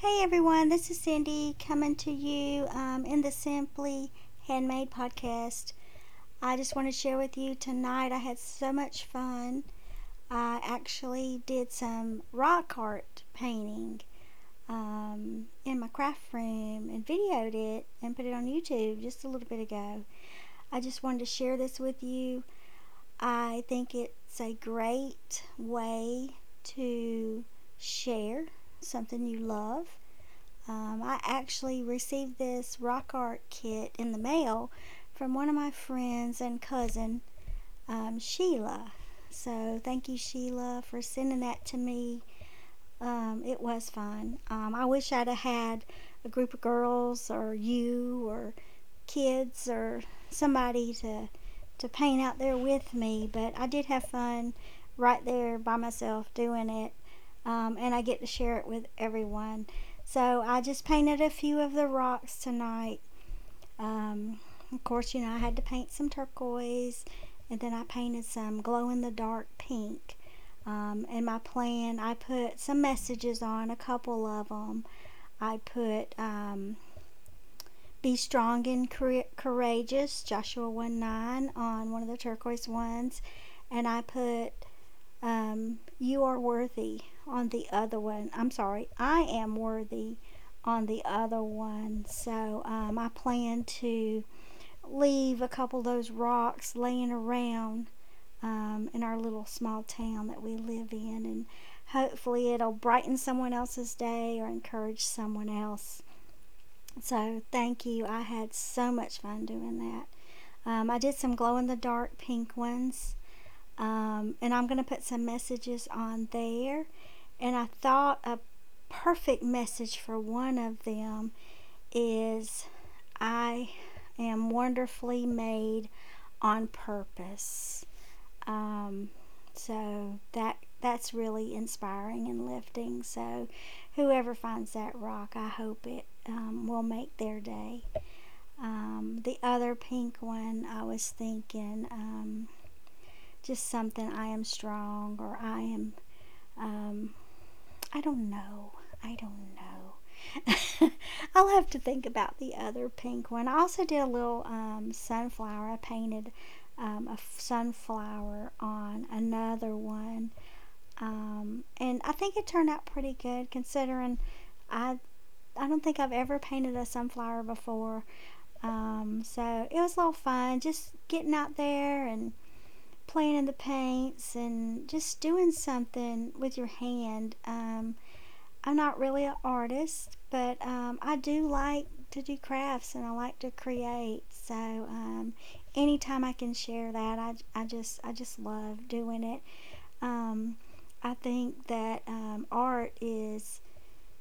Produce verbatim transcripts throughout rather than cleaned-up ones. Hey everyone, this is Cindy coming to you um, in the Simply Handmade podcast. I just want to share with you tonight, I had so much fun. I actually did some rock art painting um, in my craft room and videoed it and put it on YouTube just a little bit ago. I just wanted to share this with you. I think it's a great way to share something you love. Um, I actually received this rock art kit in the mail from one of my friends and cousin, um, Sheila. So thank you, Sheila, for sending that to me. Um, it was fun. Um, I wish I'd have had a group of girls or you or kids or somebody to, to paint out there with me, but I did have fun right there by myself doing it. Um, and I get to share it with everyone. So I just painted a few of the rocks tonight. Um, of course, you know, I had to paint some turquoise, and then I painted some glow-in-the-dark pink. Um, and my plan, I put some messages on a couple of them. I put, um, be strong and courageous, Joshua one nine, on one of the turquoise ones. And I put, um, you are worthy on the other one. I'm sorry, I am worthy on the other one. So um, I plan to leave a couple of those rocks laying around um, in our little small town that we live in, and hopefully it'll brighten someone else's day or encourage someone else. So thank you. I had so much fun doing that. Um, I did some glow-in-the-dark pink ones. Um, and I'm going to put some messages on there. And I thought a perfect message for one of them is, I am wonderfully made on purpose. Um, so that that's really inspiring and lifting. So whoever finds that rock, I hope it um, will make their day. Um, the other pink one, I was thinking... Um, just something, I am strong, or I am, um, I don't know, I don't know, I'll have to think about the other pink one. I also did a little um, sunflower. I painted um, a sunflower on another one, um, and I think it turned out pretty good, considering I, I don't think I've ever painted a sunflower before, um, so it was a little fun, just getting out there and playing in the paints and just doing something with your hand. Um, I'm not really an artist, but um, I do like to do crafts and I like to create. So um, anytime I can share that, I, I just I just love doing it. Um, I think that um, art is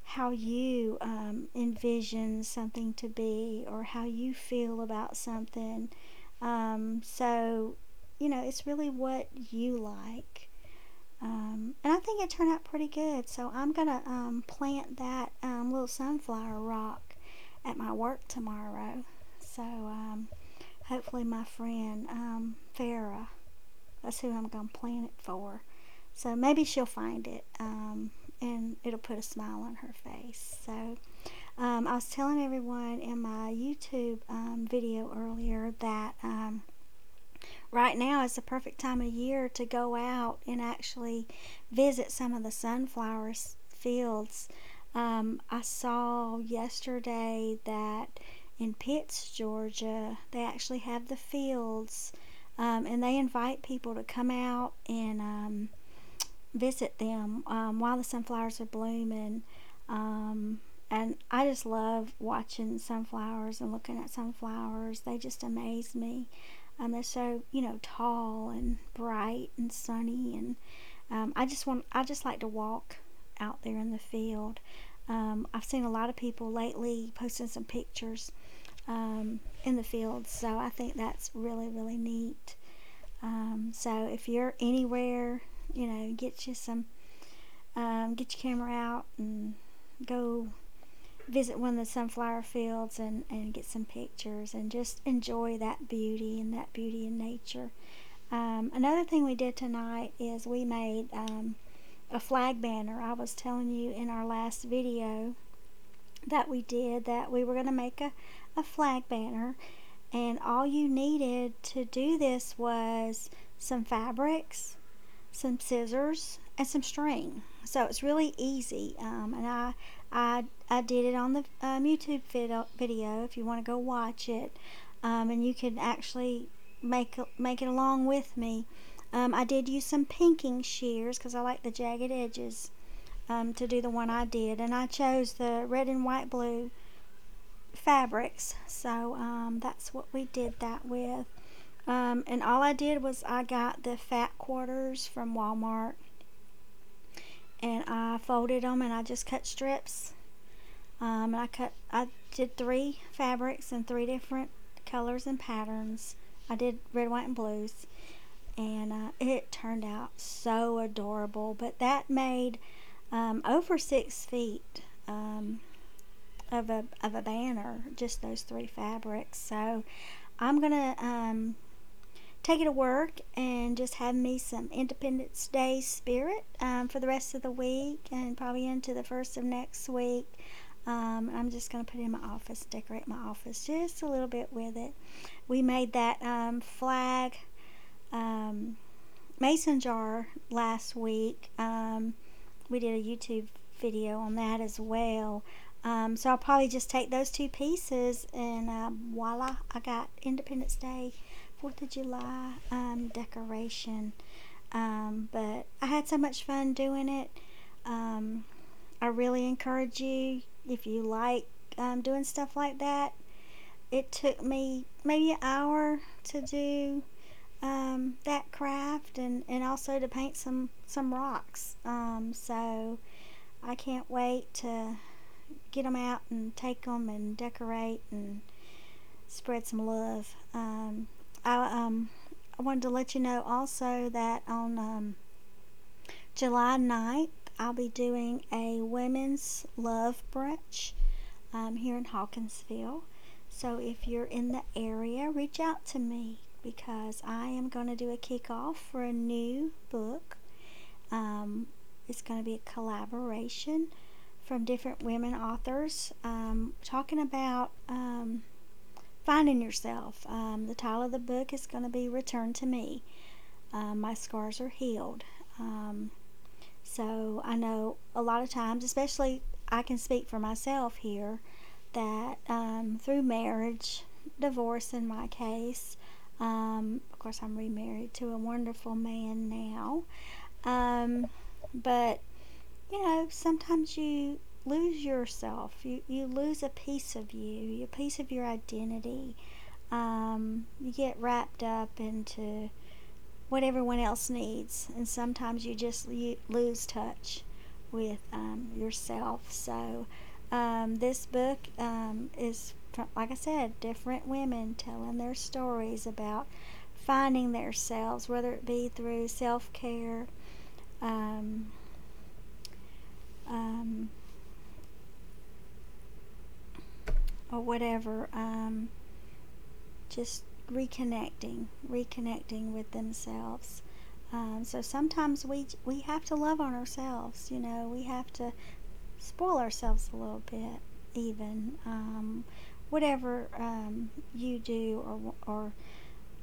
how you um, envision something to be, or how you feel about something. Um, so. You know, it's really what you like. Um, and I think it turned out pretty good. So I'm going to um, plant that um, little sunflower rock at my work tomorrow. So um, hopefully my friend, um, Farah, that's who I'm going to plant it for. So maybe she'll find it um, and it'll put a smile on her face. So um, I was telling everyone in my YouTube um, video earlier that... Um, Right now is the perfect time of year to go out and actually visit some of the sunflower fields. Um, I saw yesterday that in Pitts, Georgia, they actually have the fields, um, and they invite people to come out and um, visit them um, while the sunflowers are blooming. Um, and I just love watching sunflowers and looking at sunflowers. They just amaze me. Um, they're so, you know, tall and bright and sunny, and um, I just want, I just like to walk out there in the field. Um, I've seen a lot of people lately posting some pictures um, in the fields, so I think that's really, really neat. Um, so if you're anywhere, you know, get you some, um, get your camera out and go visit one of the sunflower fields and, and get some pictures and just enjoy that beauty and that beauty in nature. Um, another thing we did tonight is we made um, a flag banner. I was telling you in our last video that we did, that we were going to make a, a flag banner, and all you needed to do this was some fabrics, some scissors, and some string. So it's really easy, um, and I, I I did it on the um, YouTube video if you want to go watch it, um, and you can actually make make it along with me. Um, I did use some pinking shears because I like the jagged edges um, to do the one I did, and I chose the red and white blue fabrics, so um, that's what we did that with. Um, and all I did was I got the fat quarters from Walmart, and I folded them and I just cut strips. Um, and I cut, I did three fabrics in three different colors and patterns. I did red, white, and blues. And uh, it turned out so adorable, but that made um, over six feet um, of a of a banner, just those three fabrics. So I'm gonna um, take it to work and just have me some Independence Day spirit um, for the rest of the week and probably into the first of next week. Um, I'm just going to put it in my office, decorate my office just a little bit with it. We made that um, flag um mason jar last week. Um we did a YouTube video on that as well, um so I'll probably just take those two pieces and uh, voila, I got Independence Day, fourth of July um decoration. Um but I had so much fun doing it. um I really encourage you, if you like um, doing stuff like that. It took me maybe an hour to do um that craft, and and also to paint some some rocks. Um so I can't wait to get them out and take them and decorate and spread some love. um I um I wanted to let you know also that on um July ninth I'll be doing a women's love brunch um here in Hawkinsville. So if you're in the area, reach out to me, because I am going to do a kickoff for a new book. Um, it's going to be a collaboration from different women authors, um, talking about um, finding yourself. Um, the title of the book is going to be Return to Me, um, My Scars Are Healed. Um, so I know a lot of times, especially I can speak for myself here, that um, through marriage, divorce in my case, Um, of course I'm remarried to a wonderful man now, um, but you know, sometimes you lose yourself, you, you lose a piece of you, a piece of your identity. Um, you get wrapped up into what everyone else needs, and sometimes you just you lose touch with um, yourself. So um, this book um, is, like I said, different women telling their stories about finding themselves, whether it be through self-care, um, um, or whatever, um, just reconnecting, reconnecting with themselves. Um, so sometimes we, we have to love on ourselves, you know, we have to spoil ourselves a little bit, even, um, whatever um, you do or, or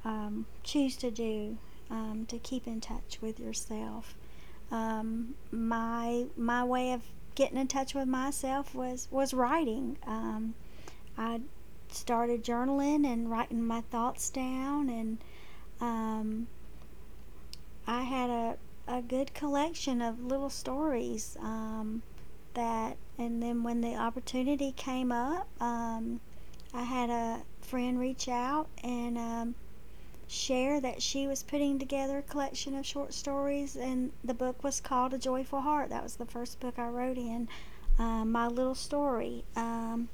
um, choose to do um, to keep in touch with yourself. Um, my my way of getting in touch with myself was, was writing. Um, I started journaling and writing my thoughts down, and um, I had a, a good collection of little stories um, that, and then when the opportunity came up, um, I had a friend reach out and um, share that she was putting together a collection of short stories, and the book was called A Joyful Heart. That was the first book I wrote in. Um, my little story um,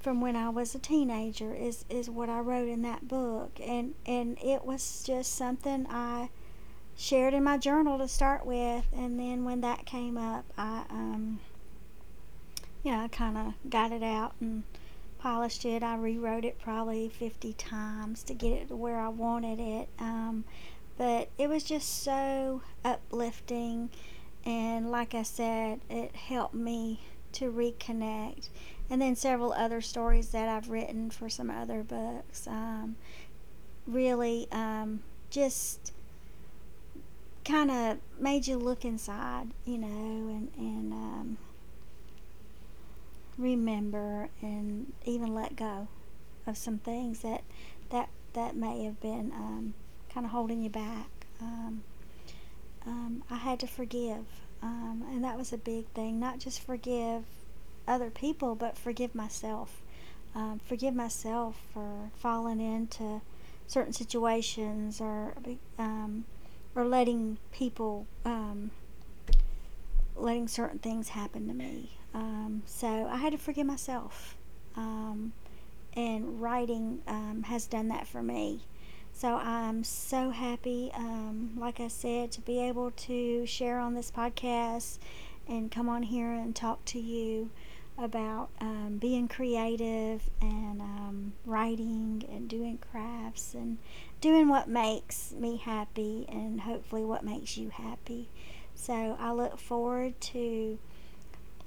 from when I was a teenager is, is what I wrote in that book, and, and it was just something I shared in my journal to start with, and then when that came up, I um, you know, I kind of got it out and polished it. I rewrote it probably fifty times to get it to where I wanted it. Um, but it was just so uplifting, and like I said, it helped me to reconnect. And then several other stories that I've written for some other books. Um, really um, just kind of made you look inside, you know, and, and um, remember and even let go of some things that that, that may have been um, kind of holding you back. Um, um, I had to forgive, um, and that was a big thing, not just forgive other people, but forgive myself. Um, forgive myself for falling into certain situations, or um, or letting people, um, letting certain things happen to me. Um, so I had to forgive myself, um, and writing um, has done that for me. So I'm so happy, um, like I said, to be able to share on this podcast and come on here and talk to you about um, being creative and um, writing and doing crafts and doing what makes me happy, and hopefully what makes you happy. So I look forward to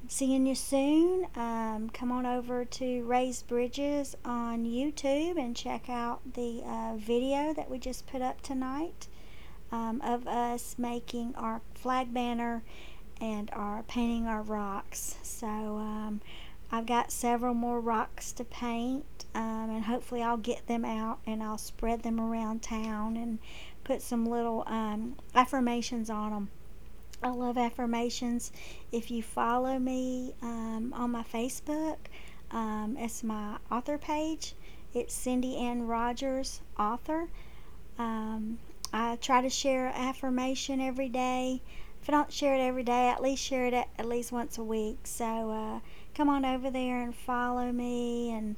seeing you soon. Um, come on over to Raise Bridges on YouTube and check out the uh, video that we just put up tonight um, of us making our flag banner and are painting our rocks. So um, I've got several more rocks to paint, um, and hopefully I'll get them out and I'll spread them around town and put some little um, affirmations on them. I love affirmations. If you follow me um, on my Facebook, um, it's my author page. It's Cindy Ann Rogers, author. Um, I try to share affirmation every day. If I don't share it every day, at least share it at, at least once a week. So uh, come on over there and follow me, and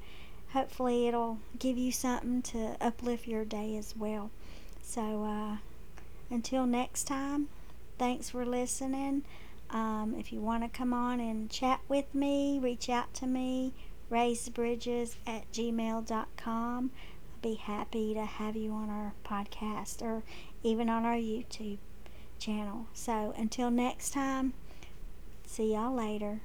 hopefully it'll give you something to uplift your day as well. So uh, until next time, thanks for listening. Um, if you want to come on and chat with me, reach out to me, raisebridges at gmail dot com. I'll be happy to have you on our podcast or even on our YouTube channel. So until next time, see y'all later.